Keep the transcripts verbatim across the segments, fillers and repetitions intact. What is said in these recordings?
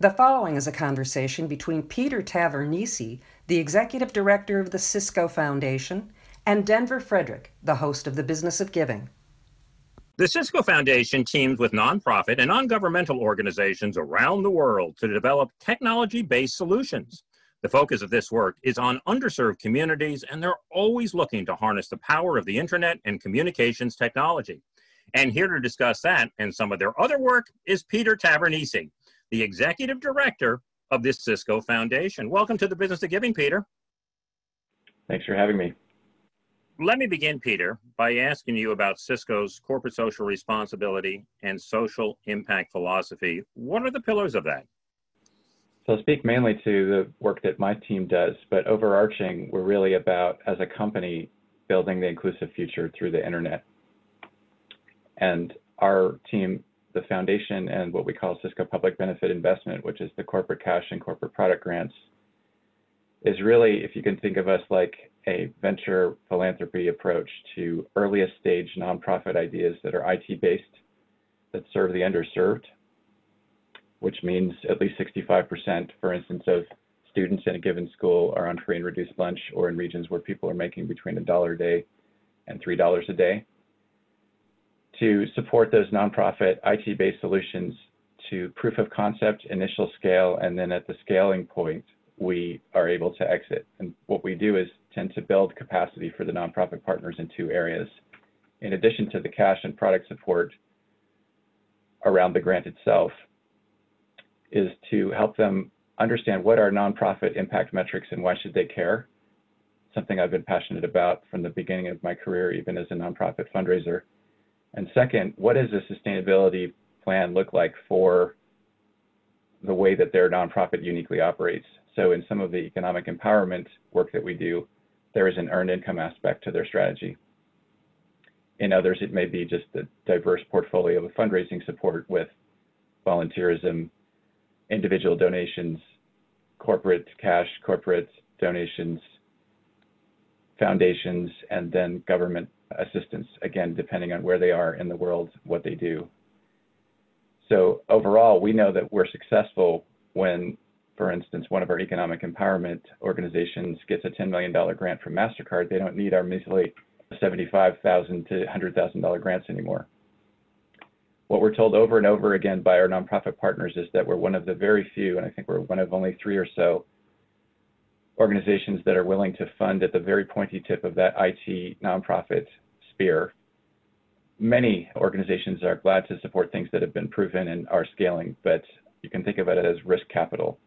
The following is a conversation between Peter Tavernise, the Executive Director of the Cisco Foundation, and Denver Frederick, the host of The Business of Giving. The Cisco Foundation teams with nonprofit and non-governmental organizations around the world to develop technology-based solutions. The focus of this work is on underserved communities, and they're always looking to harness the power of the internet and communications technology. And here to discuss that and some of their other work is Peter Tavernise, the Executive Director of the Cisco Foundation. Welcome to The Business of Giving, Peter. Thanks for having me. Let me begin, Peter, by asking you about Cisco's corporate social responsibility and social impact philosophy. What are the pillars of that? So I'll speak mainly to the work that my team does, but overarching, we're really about, as a company, building the inclusive future through the internet. And our team, the foundation, and what we call Cisco Public Benefit Investment, which is the corporate cash and corporate product grants, is really, if you can think of us like a venture philanthropy approach to earliest stage nonprofit ideas that are I T based, that serve the underserved, which means at least sixty-five percent, for instance, of students in a given school are on free and reduced lunch or in regions where people are making between a dollar a day and three dollars a day, to support those nonprofit I T-based solutions to proof of concept, initial scale, and then at the scaling point, we are able to exit. And what we do is tend to build capacity for the nonprofit partners in two areas. In addition to the cash and product support around the grant itself, is to help them understand what are nonprofit impact metrics and why should they care, something I've been passionate about from the beginning of my career, even as a nonprofit fundraiser. And second, what does a sustainability plan look like for the way that their nonprofit uniquely operates? So in some of the economic empowerment work that we do, there is an earned income aspect to their strategy. In others, it may be just the diverse portfolio of fundraising support with volunteerism, individual donations, corporate cash, corporate donations, foundations, and then government assistance, again, depending on where they are in the world, what they do. So overall, we know that we're successful when, for instance, one of our economic empowerment organizations gets a ten million dollars grant from MasterCard. They don't need our measly seventy-five thousand dollars to one hundred thousand dollars grants anymore. What we're told over and over again by our nonprofit partners is that we're one of the very few, and I think we're one of only three or so, organizations that are willing to fund at the very pointy tip of that I T nonprofit spear. Many organizations are glad to support things that have been proven and are scaling, but you can think of it as risk capital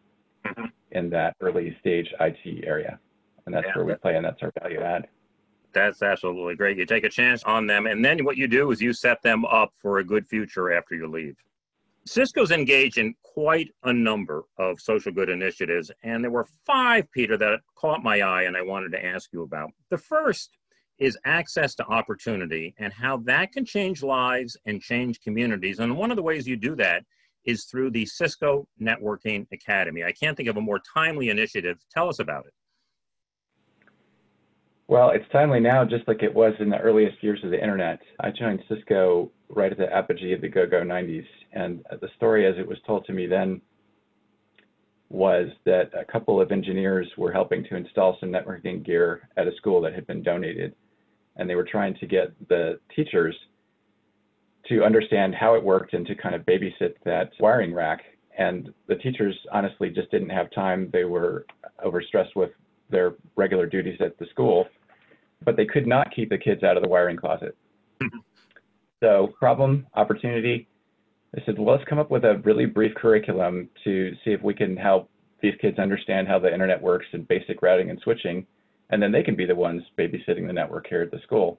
in that early stage I T area. And that's yeah, where we play, and that's our value add. That's absolutely great. You take a chance on them, and then what you do is you set them up for a good future after you leave. Cisco's engaged in quite a number of social good initiatives, and there were five, Peter, that caught my eye and I wanted to ask you about. The first is access to opportunity and how that can change lives and change communities. And one of the ways you do that is through the Cisco Networking Academy. I can't think of a more timely initiative. Tell us about it. Well, it's timely now, just like it was in the earliest years of the internet. I joined Cisco right at the apogee of the go-go nineties. And the story as it was told to me then was that a couple of engineers were helping to install some networking gear at a school that had been donated. And they were trying to get the teachers to understand how it worked and to kind of babysit that wiring rack. And the teachers honestly just didn't have time. They were overstressed with their regular duties at the school, but they could not keep the kids out of the wiring closet. So problem, opportunity. I said, well, let's come up with a really brief curriculum to see if we can help these kids understand how the internet works and basic routing and switching, and then they can be the ones babysitting the network here at the school.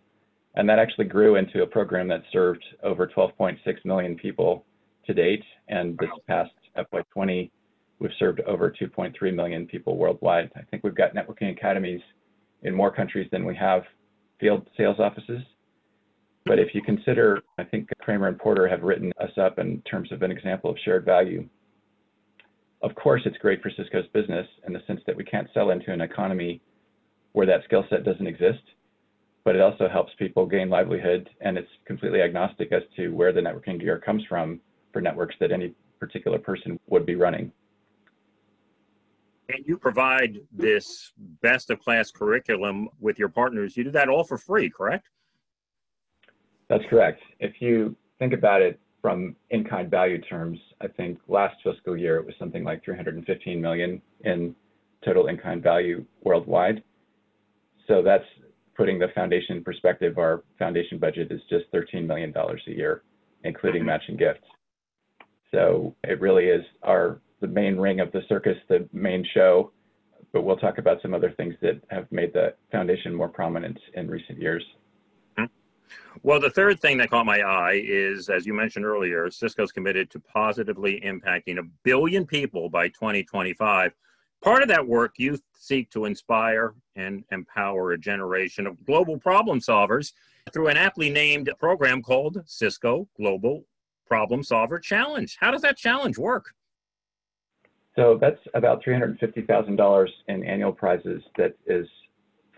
And that actually grew into a program that served over twelve point six million people to date, and this past F Y twenty, we've served over two point three million people worldwide. I think we've got networking academies in more countries than we have field sales offices. But if you consider, I think Kramer and Porter have written us up in terms of an example of shared value. Of course, it's great for Cisco's business in the sense that we can't sell into an economy where that skill set doesn't exist, but it also helps people gain livelihood, and it's completely agnostic as to where the networking gear comes from for networks that any particular person would be running. And you provide this best of class curriculum with your partners. You do that all for free, correct? That's correct. If you think about it from in-kind value terms, I think last fiscal year it was something like three hundred fifteen million dollars in total in-kind value worldwide. So that's putting the foundation in perspective. Our foundation budget is just thirteen million dollars a year, including matching gifts. So it really is our the main ring of the circus, the main show, but we'll talk about some other things that have made the foundation more prominent in recent years. Well, the third thing that caught my eye is, as you mentioned earlier, Cisco's committed to positively impacting a billion people by twenty twenty-five. Part of that work, you seek to inspire and empower a generation of global problem solvers through an aptly named program called Cisco Global Problem Solver Challenge. How does that challenge work? So that's about three hundred fifty thousand dollars in annual prizes that is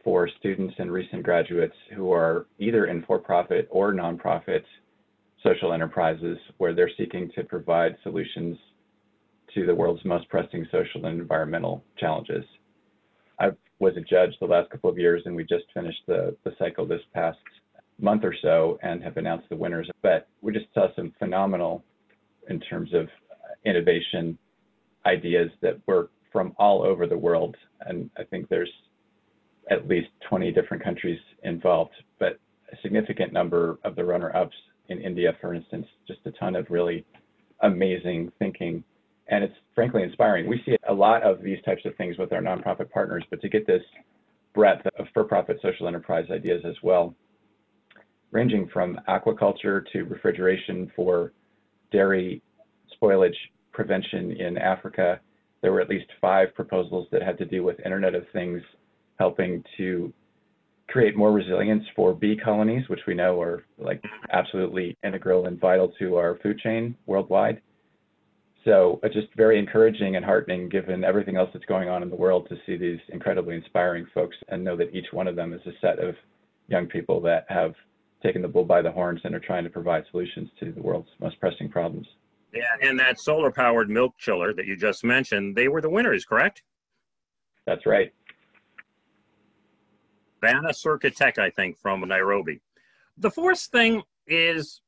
for students and recent graduates who are either in for-profit or nonprofit social enterprises where they're seeking to provide solutions to the world's most pressing social and environmental challenges. I was a judge the last couple of years, and we just finished the, the cycle this past month or so and have announced the winners. But we just saw some phenomenal, in terms of innovation, ideas that were from all over the world. And I think there's at least twenty different countries involved, but a significant number of the runner-ups in India, for instance, just a ton of really amazing thinking. And it's frankly inspiring. We see a lot of these types of things with our nonprofit partners, but to get this breadth of for-profit social enterprise ideas as well, ranging from aquaculture to refrigeration for dairy spoilage prevention in Africa. There were at least five proposals that had to do with Internet of Things, helping to create more resilience for bee colonies, which we know are like absolutely integral and vital to our food chain worldwide. So it's just very encouraging and heartening, given everything else that's going on in the world, to see these incredibly inspiring folks and know that each one of them is a set of young people that have taken the bull by the horns and are trying to provide solutions to the world's most pressing problems. Yeah, and that solar-powered milk chiller that you just mentioned, they were the winners, correct? That's right. Savannah Circuit Tech, I think, from Nairobi. The fourth thing is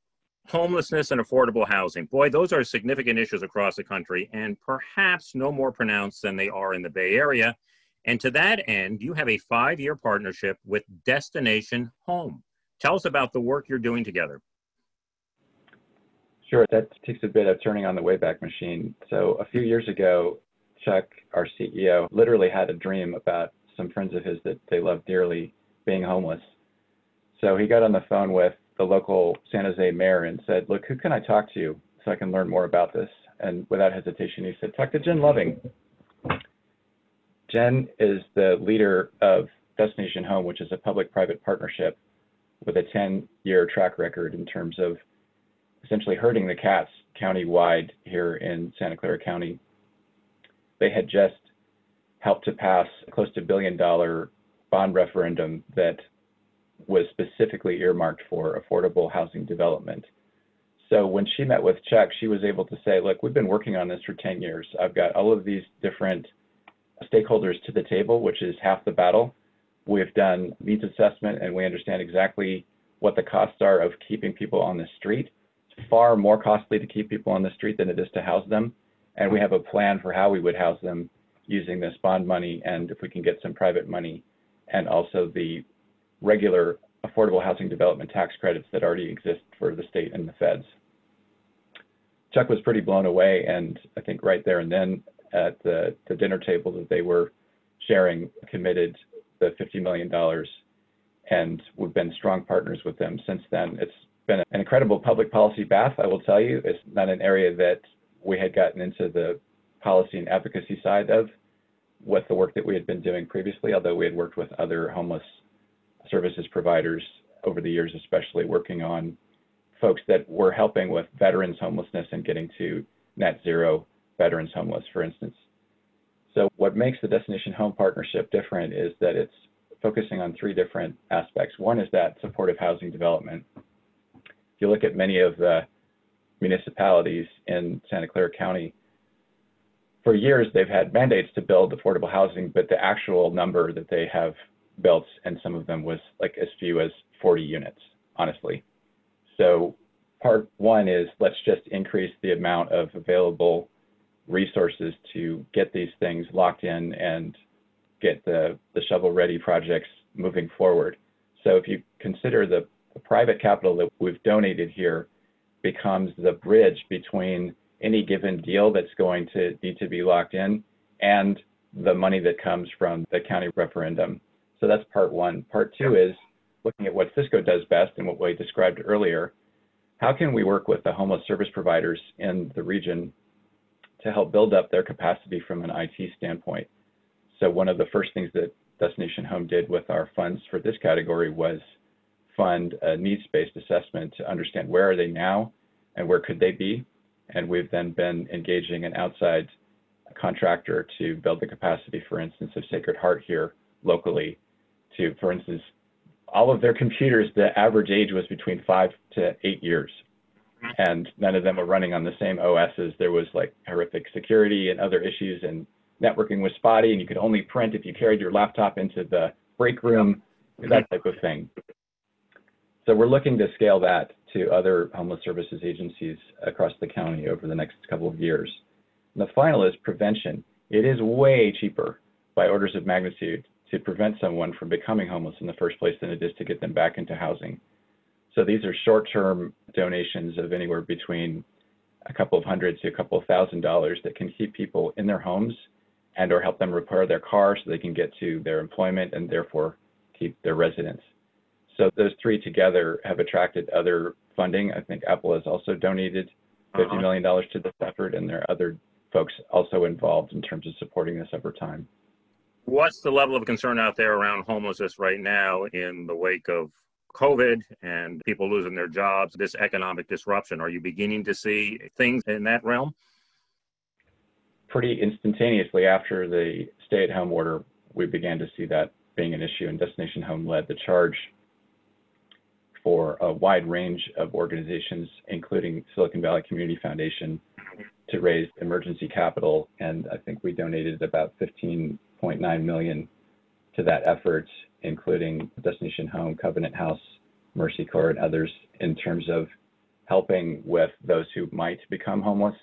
homelessness and affordable housing. Boy, those are significant issues across the country, and perhaps no more pronounced than they are in the Bay Area. And to that end, you have a five-year partnership with Destination Home. Tell us about the work you're doing together. Sure, that takes a bit of turning on the Wayback Machine. So a few years ago, Chuck, our C E O, literally had a dream about some friends of his that they love dearly being homeless. So he got on the phone with the local San Jose mayor and said, look, who can I talk to so I can learn more about this? And without hesitation, he said, talk to Jen Loving. Jen is the leader of Destination Home, which is a public-private partnership with a ten-year track record in terms of essentially herding the cats county-wide here in Santa Clara County. They had just helped to pass a close to billion-dollar bond referendum that was specifically earmarked for affordable housing development. So when she met with Chuck, she was able to say, look, we've been working on this for ten years. I've got all of these different stakeholders to the table, which is half the battle. We've done needs assessment, and we understand exactly what the costs are of keeping people on the street. It's far more costly to keep people on the street than it is to house them. And we have a plan for how we would house them using this bond money, and if we can get some private money, and also the regular affordable housing development tax credits that already exist for the state and the feds. Chuck was pretty blown away, and I think right there and then at the, the dinner table that they were sharing committed the fifty million dollars, and we've been strong partners with them since then. It's been an incredible public policy bath, I will tell you. It's not an area that we had gotten into the policy and advocacy side of with the work that we had been doing previously, although we had worked with other homeless services providers over the years, especially working on folks that were helping with veterans homelessness and getting to net zero veterans homeless, for instance. So what makes the Destination Home partnership different is that it's focusing on three different aspects. One is that supportive housing development. If you look at many of the municipalities in Santa Clara County, for years, they've had mandates to build affordable housing, but the actual number that they have built, and some of them was like as few as forty units, honestly. So part one is let's just increase the amount of available resources to get these things locked in and get the, the shovel-ready projects moving forward. So if you consider the, the private capital that we've donated here becomes the bridge between any given deal that's going to need to be locked in and the money that comes from the county referendum. So that's part one. Part two is looking at what Cisco does best and what we described earlier. How can we work with the homeless service providers in the region to help build up their capacity from an I T standpoint? So one of the first things that Destination Home did with our funds for this category was fund a needs-based assessment to understand where are they now and where could they be. And we've then been engaging an outside contractor to build the capacity, for instance, of Sacred Heart here locally to, for instance, all of their computers, the average age was between five to eight years. And none of them are running on the same O Ss. There was like horrific security and other issues, and networking was spotty, and you could only print if you carried your laptop into the break room, that type of thing. So we're looking to scale that to other homeless services agencies across the county over the next couple of years. And the final is prevention. It is way cheaper by orders of magnitude to prevent someone from becoming homeless in the first place than it is to get them back into housing. So these are short-term donations of anywhere between a couple of hundred to a couple of thousand dollars that can keep people in their homes and or help them repair their car so they can get to their employment and therefore keep their residence. So those three together have attracted other funding. I think Apple has also donated fifty million dollars to this effort, and there are other folks also involved in terms of supporting this over time. What's the level of concern out there around homelessness right now in the wake of COVID and people losing their jobs, this economic disruption? Are you beginning to see things in that realm? Pretty instantaneously after the stay-at-home order, we began to see that being an issue, and Destination Home led the charge for a wide range of organizations, including Silicon Valley Community Foundation, to raise emergency capital. And I think we donated about fifteen point nine million dollars to that effort, including Destination Home, Covenant House, Mercy Corps, and others, in terms of helping with those who might become homeless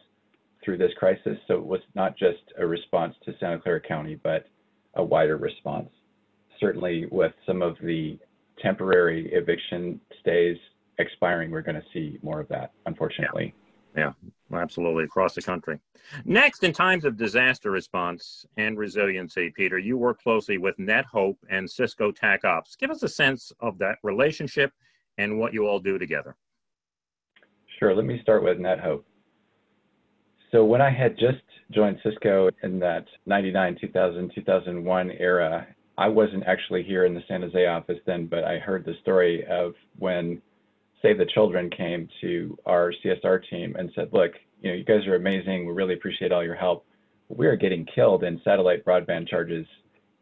through this crisis. So it was not just a response to Santa Clara County, but a wider response. Certainly with some of the temporary eviction stays expiring, we're going to see more of that, unfortunately. Yeah, yeah, absolutely, across the country. Next, in times of disaster response and resiliency, Peter, you work closely with NetHope and Cisco TacOps. Give us a sense of that relationship and what you all do together. Sure, let me start with NetHope. So when I had just joined Cisco in that ninety-nine, two thousand, two thousand one era, I wasn't actually here in the San Jose office then, but I heard the story of when Save the Children came to our C S R team and said, look, you know, you guys are amazing. We really appreciate all your help. We are getting killed in satellite broadband charges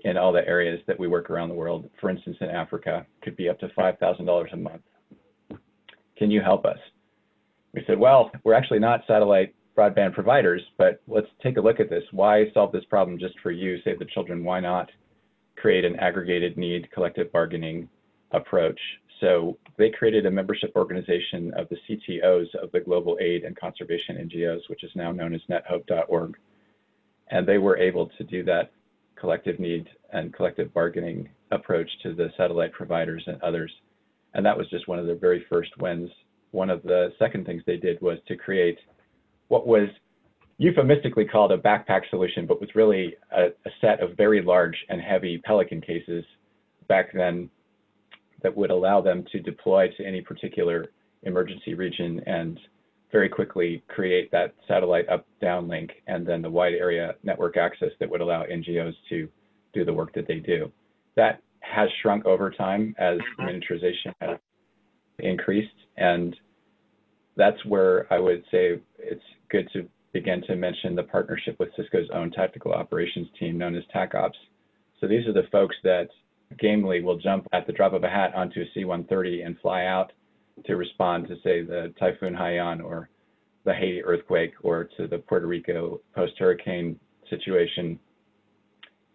in all the areas that we work around the world. For instance, in Africa, it could be up to five thousand dollars a month. Can you help us? We said, well, we're actually not satellite broadband providers, but let's take a look at this. Why solve this problem just for you, Save the Children? Why not create an aggregated need, collective bargaining approach? So they created a membership organization of the C T Os of the global aid and conservation N G Os, which is now known as net hope dot org. And they were able to do that collective need and collective bargaining approach to the satellite providers and others. And that was just one of their very first wins. One of the second things they did was to create what was euphemistically called a backpack solution, but was really a, a set of very large and heavy Pelican cases back then that would allow them to deploy to any particular emergency region and very quickly create that satellite up-down link and then the wide area network access that would allow N G Os to do the work that they do. That has shrunk over time as miniaturization has increased, and that's where I would say it's good to begin to mention the partnership with Cisco's own tactical operations team known as TacOps. So these are the folks that gamely will jump at the drop of a hat onto a C one thirty and fly out to respond to, say, the Typhoon Haiyan or the Haiti earthquake or to the Puerto Rico post-hurricane situation.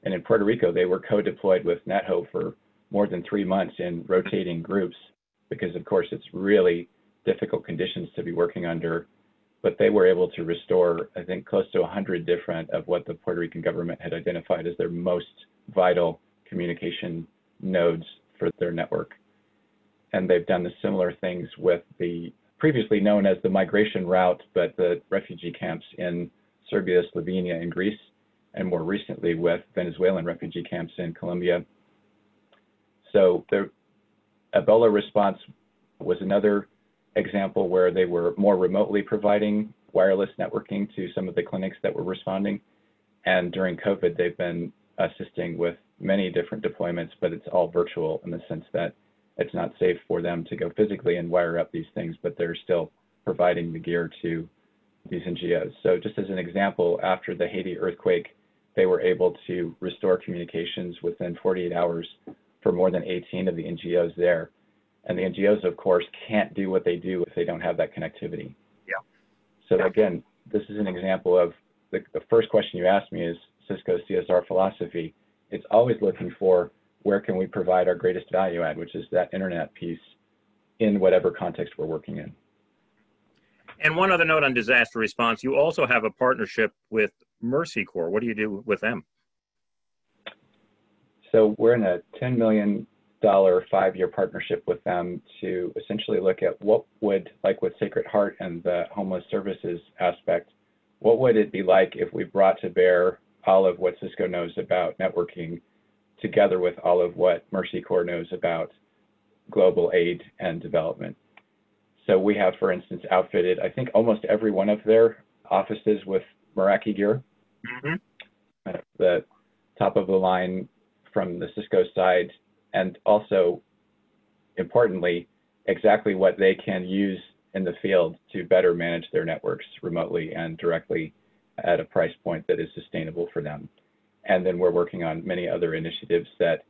And in Puerto Rico, they were co-deployed with NetHope for more than three months in rotating groups, because of course it's really difficult conditions to be working under, but they were able to restore, I think, close to one hundred different of what the Puerto Rican government had identified as their most vital communication nodes for their network. And they've done the similar things with the previously known as the migration route, but the refugee camps in Serbia, Slovenia, and Greece, and more recently with Venezuelan refugee camps in Colombia. So the Ebola response was another example where they were more remotely providing wireless networking to some of the clinics that were responding. And during COVID, they've been assisting with many different deployments, but it's all virtual in the sense that it's not safe for them to go physically and wire up these things, but they're still providing the gear to these N G Os. So just as an example, after the Haiti earthquake, they were able to restore communications within forty-eight hours for more than eighteen of the N G Os there. And the N G Os, of course, can't do what they do if they don't have that connectivity. Yeah. So yeah. Again, this is an example of the, the first question you asked me is Cisco's C S R philosophy. It's always looking for where can we provide our greatest value add, which is that internet piece in whatever context we're working in. And one other note on disaster response, you also have a partnership with Mercy Corps. What do you do with them? So we're in a ten million dollars five-year partnership with them to essentially look at what would, like with Sacred Heart and the homeless services aspect, what would it be like if we brought to bear all of what Cisco knows about networking together with all of what Mercy Corps knows about global aid and development. So we have, for instance, outfitted, I think, almost every one of their offices with Meraki gear. Mm-hmm. At the top of the line from the Cisco side, and also, importantly, exactly what they can use in the field to better manage their networks remotely and directly at a price point that is sustainable for them. And then we're working on many other initiatives that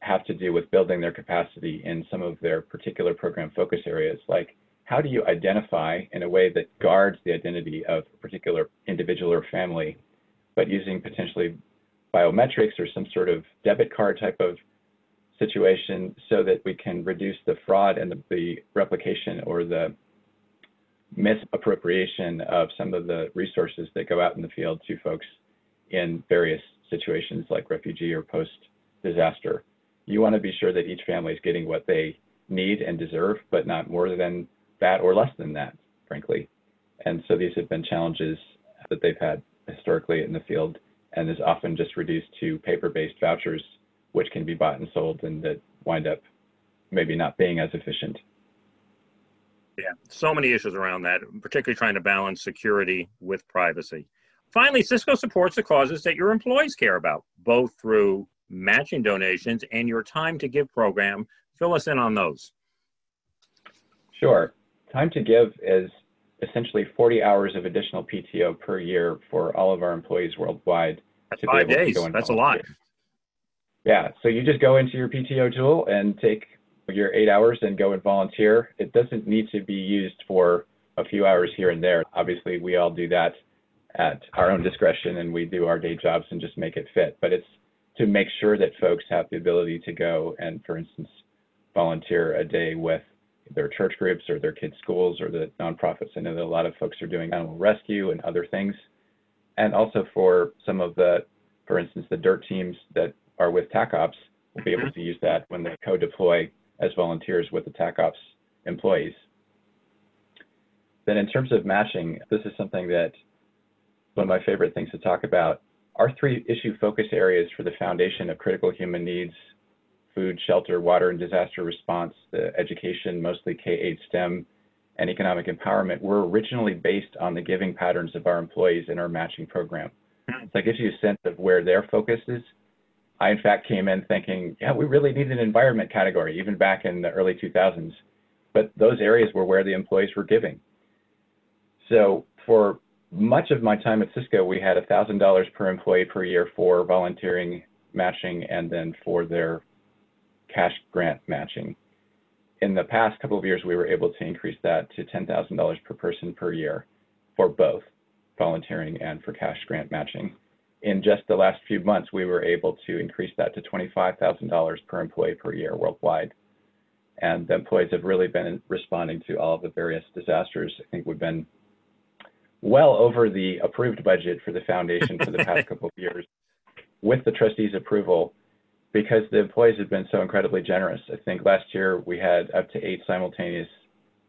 have to do with building their capacity in some of their particular program focus areas, like how do you identify in a way that guards the identity of a particular individual or family, but using potentially biometrics or some sort of debit card type of situation so that we can reduce the fraud and the, the replication or the misappropriation of some of the resources that go out in the field to folks in various situations like refugee or post-disaster. You want to be sure that each family is getting what they need and deserve, but not more than that or less than that, frankly. And so these have been challenges that they've had historically in the field, and is often just reduced to paper-based vouchers, which can be bought and sold and that wind up maybe not being as efficient. Yeah, so many issues around that, particularly trying to balance security with privacy. Finally, Cisco supports the causes that your employees care about, both through matching donations and your Time to Give program. Fill us in on those. Sure. Time to Give is essentially forty hours of additional P T O per year for all of our employees worldwide. That's to five be able days. To go That's volunteer. A lot. Yeah. So you just go into your P T O tool and take your eight hours and go and volunteer. It doesn't need to be used for a few hours here and there. Obviously, we all do that at our own discretion, and we do our day jobs and just make it fit. But it's to make sure that folks have the ability to go and, for instance, volunteer a day with their church groups or their kids' schools or the nonprofits. I know that a lot of folks are doing animal rescue and other things. And also for some of the, for instance, the DIRT teams that are with TacOps will be able to use that when they co-deploy as volunteers with the TacOps employees. Then in terms of matching, this is something that one of my favorite things to talk about. Our three issue focus areas for the foundation of critical human needs: food, shelter, water, and disaster response, the education, mostly K eight STEM, and economic empowerment, were originally based on the giving patterns of our employees in our matching program. So that gives you a sense of where their focus is. I, in fact, came in thinking, yeah, we really need an environment category, even back in the early two thousands. But those areas were where the employees were giving. So for much of my time at Cisco, we had one thousand dollars per employee per year for volunteering, matching, and then for their cash grant matching. In the past couple of years, we were able to increase that to ten thousand dollars per person per year for both volunteering and for cash grant matching. in just the last few months, we were able to increase that to twenty-five thousand dollars per employee per year worldwide. And the employees have really been responding to all of the various disasters. I think we've been well over the approved budget for the foundation for the past couple of years with the trustees' approval, because the employees have been so incredibly generous. I think last year we had up to eight simultaneous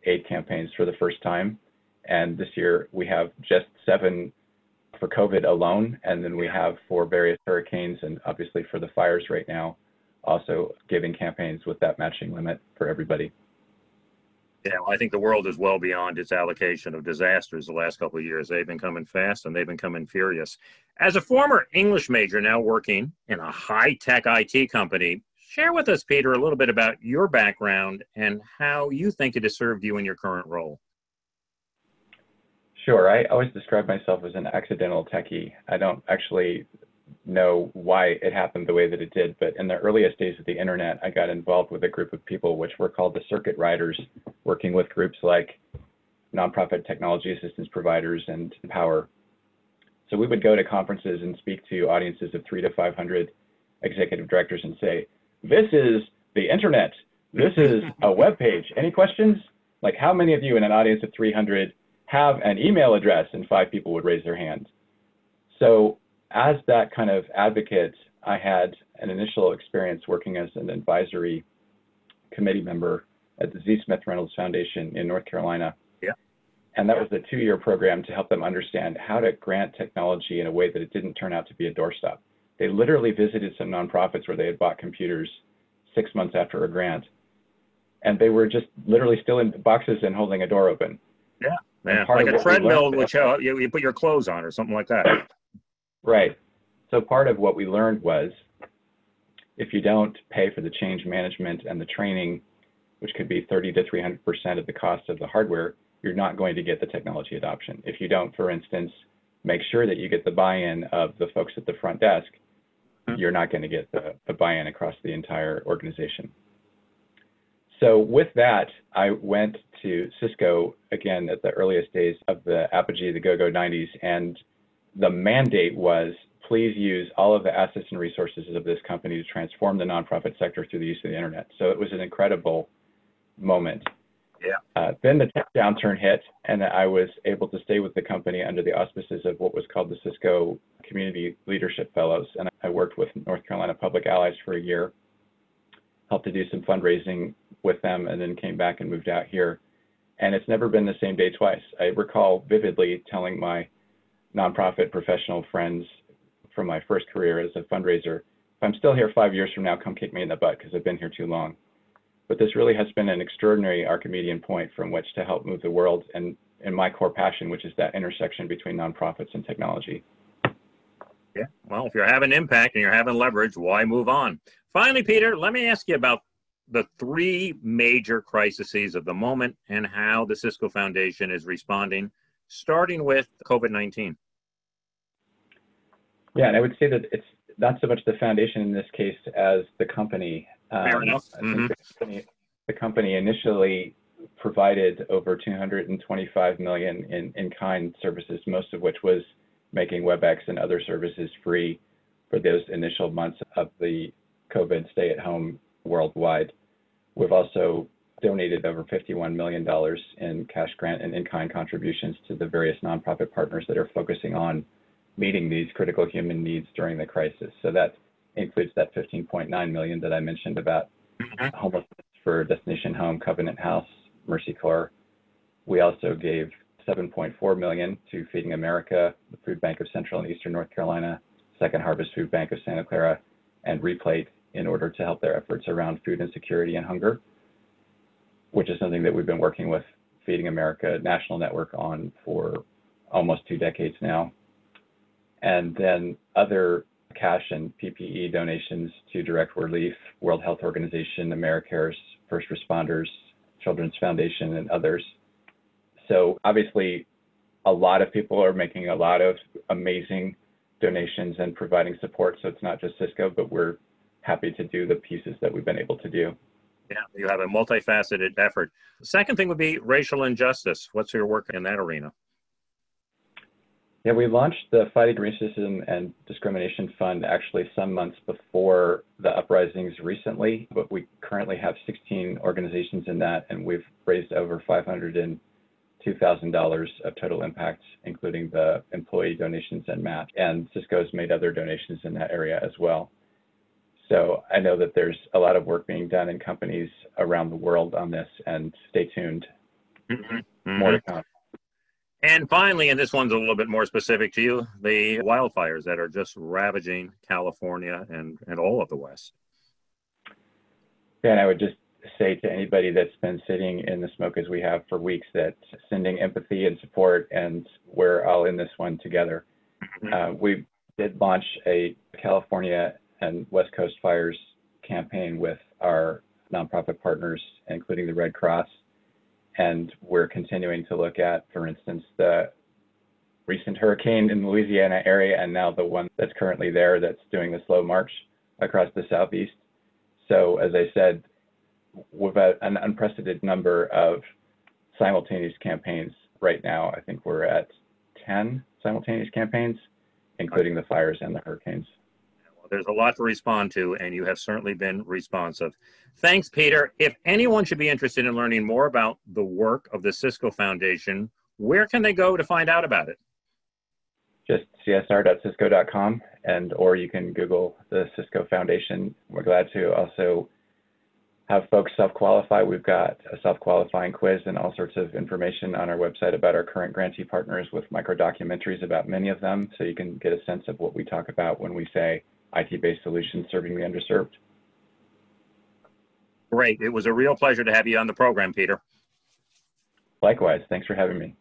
aid campaigns for the first time. And this year we have just seven for COVID alone. And then we have for various hurricanes and obviously for the fires right now, also giving campaigns with that matching limit for everybody. Yeah, well, I think the world is well beyond its allocation of disasters the last couple of years. They've been coming fast and they've been coming furious. As a former English major now working in a high-tech I T company, share with us, Peter, a little bit about your background and how you think it has served you in your current role. Sure. I always describe myself as an accidental techie. I don't actually know why it happened the way that it did, but in the earliest days of the internet, I got involved with a group of people which were called the Circuit Riders, working with groups like nonprofit technology assistance providers and Power. So we would go to conferences and speak to audiences of three to five hundred executive directors and say, "This is the internet. This is a web page. Any questions?" Like, how many of you in an audience of three hundred have an email address? And five people would raise their hands. So as that kind of advocate, I had an initial experience working as an advisory committee member at the Z Smith Reynolds Foundation in North Carolina. Yeah. And that was a two-year program to help them understand how to grant technology in a way that it didn't turn out to be a doorstop. They literally visited some nonprofits where they had bought computers six months after a grant, and they were just literally still in boxes and holding a door open. Yeah. Yeah, like a treadmill, which uh, you, you put your clothes on or something like that. Right. So part of what we learned was, if you don't pay for the change management and the training, which could be thirty to three hundred percent of the cost of the hardware, you're not going to get the technology adoption. If you don't, for instance, make sure that you get the buy-in of the folks at the front desk, mm-hmm. you're not going to get the, the buy-in across the entire organization. So with that, I went to Cisco, again, at the earliest days of the apogee of the go-go nineties, and the mandate was, please use all of the assets and resources of this company to transform the nonprofit sector through the use of the internet. So it was an incredible moment. Yeah. Uh, then the tech downturn hit, and I was able to stay with the company under the auspices of what was called the Cisco Community Leadership Fellows, and I worked with North Carolina Public Allies for a year, helped to do some fundraising with them, and then came back and moved out here. And it's never been the same day twice. I recall vividly telling my nonprofit professional friends from my first career as a fundraiser, if I'm still here five years from now, come kick me in the butt because I've been here too long. But this really has been an extraordinary Archimedean point from which to help move the world, and, and my core passion, which is that intersection between nonprofits and technology. Yeah, well, if you're having impact and you're having leverage, why move on? Finally, Peter, let me ask you about the three major crises of the moment and how the Cisco Foundation is responding, starting with COVID nineteen. Yeah, and I would say that it's not so much the foundation in this case as the company. Um, Fair enough. I think mm-hmm. the company, the company initially provided over two hundred twenty-five million dollars in in-kind services, most of which was making WebEx and other services free for those initial months of the COVID stay-at-home worldwide. We've also donated over fifty-one million dollars in cash grant and in-kind contributions to the various nonprofit partners that are focusing on meeting these critical human needs during the crisis. So that includes that fifteen point nine million dollars that I mentioned about mm-hmm. homelessness for Destination Home, Covenant House, Mercy Corps. We also gave seven point four million dollars to Feeding America, the Food Bank of Central and Eastern North Carolina, Second Harvest Food Bank of Santa Clara, and Replate, in order to help their efforts around food insecurity and hunger, which is something that we've been working with Feeding America National Network on for almost two decades now. And then other cash and P P E donations to Direct Relief, World Health Organization, AmeriCares, First Responders, Children's Foundation, and others. So obviously, a lot of people are making a lot of amazing donations and providing support. So it's not just Cisco, but we're happy to do the pieces that we've been able to do. Yeah, you have a multifaceted effort. The second thing would be racial injustice. What's your work in that arena? Yeah, we launched the Fighting Racism and Discrimination Fund actually some months before the uprisings recently, but we currently have sixteen organizations in that, and we've raised over five hundred two thousand dollars of total impact, including the employee donations and match, and Cisco's made other donations in that area as well. So I know that there's a lot of work being done in companies around the world on this, and stay tuned. Mm-hmm. Mm-hmm. More to come. And finally, and this one's a little bit more specific to you, the wildfires that are just ravaging California and, and all of the West. And I would just say to anybody that's been sitting in the smoke as we have for weeks that sending empathy and support, and we're all in this one together. Mm-hmm. Uh, we did launch a California and West Coast Fires campaign with our nonprofit partners, including the Red Cross. And we're continuing to look at, for instance, the recent hurricane in the Louisiana area, and now the one that's currently there that's doing the slow march across the Southeast. So as I said, we've had an unprecedented number of simultaneous campaigns right now. I think we're at ten simultaneous campaigns, including the fires and the hurricanes. There's a lot to respond to, and you have certainly been responsive. Thanks, Peter. If anyone should be interested in learning more about the work of the Cisco Foundation, where can they go to find out about it? Just c s r dot cisco dot com, and or you can Google the Cisco Foundation. We're glad to also have folks self-qualify. We've got a self-qualifying quiz and all sorts of information on our website about our current grantee partners with micro-documentaries about many of them, so you can get a sense of what we talk about when we say I T-based solutions serving the underserved. Great. It was a real pleasure to have you on the program, Peter. Likewise. Thanks for having me.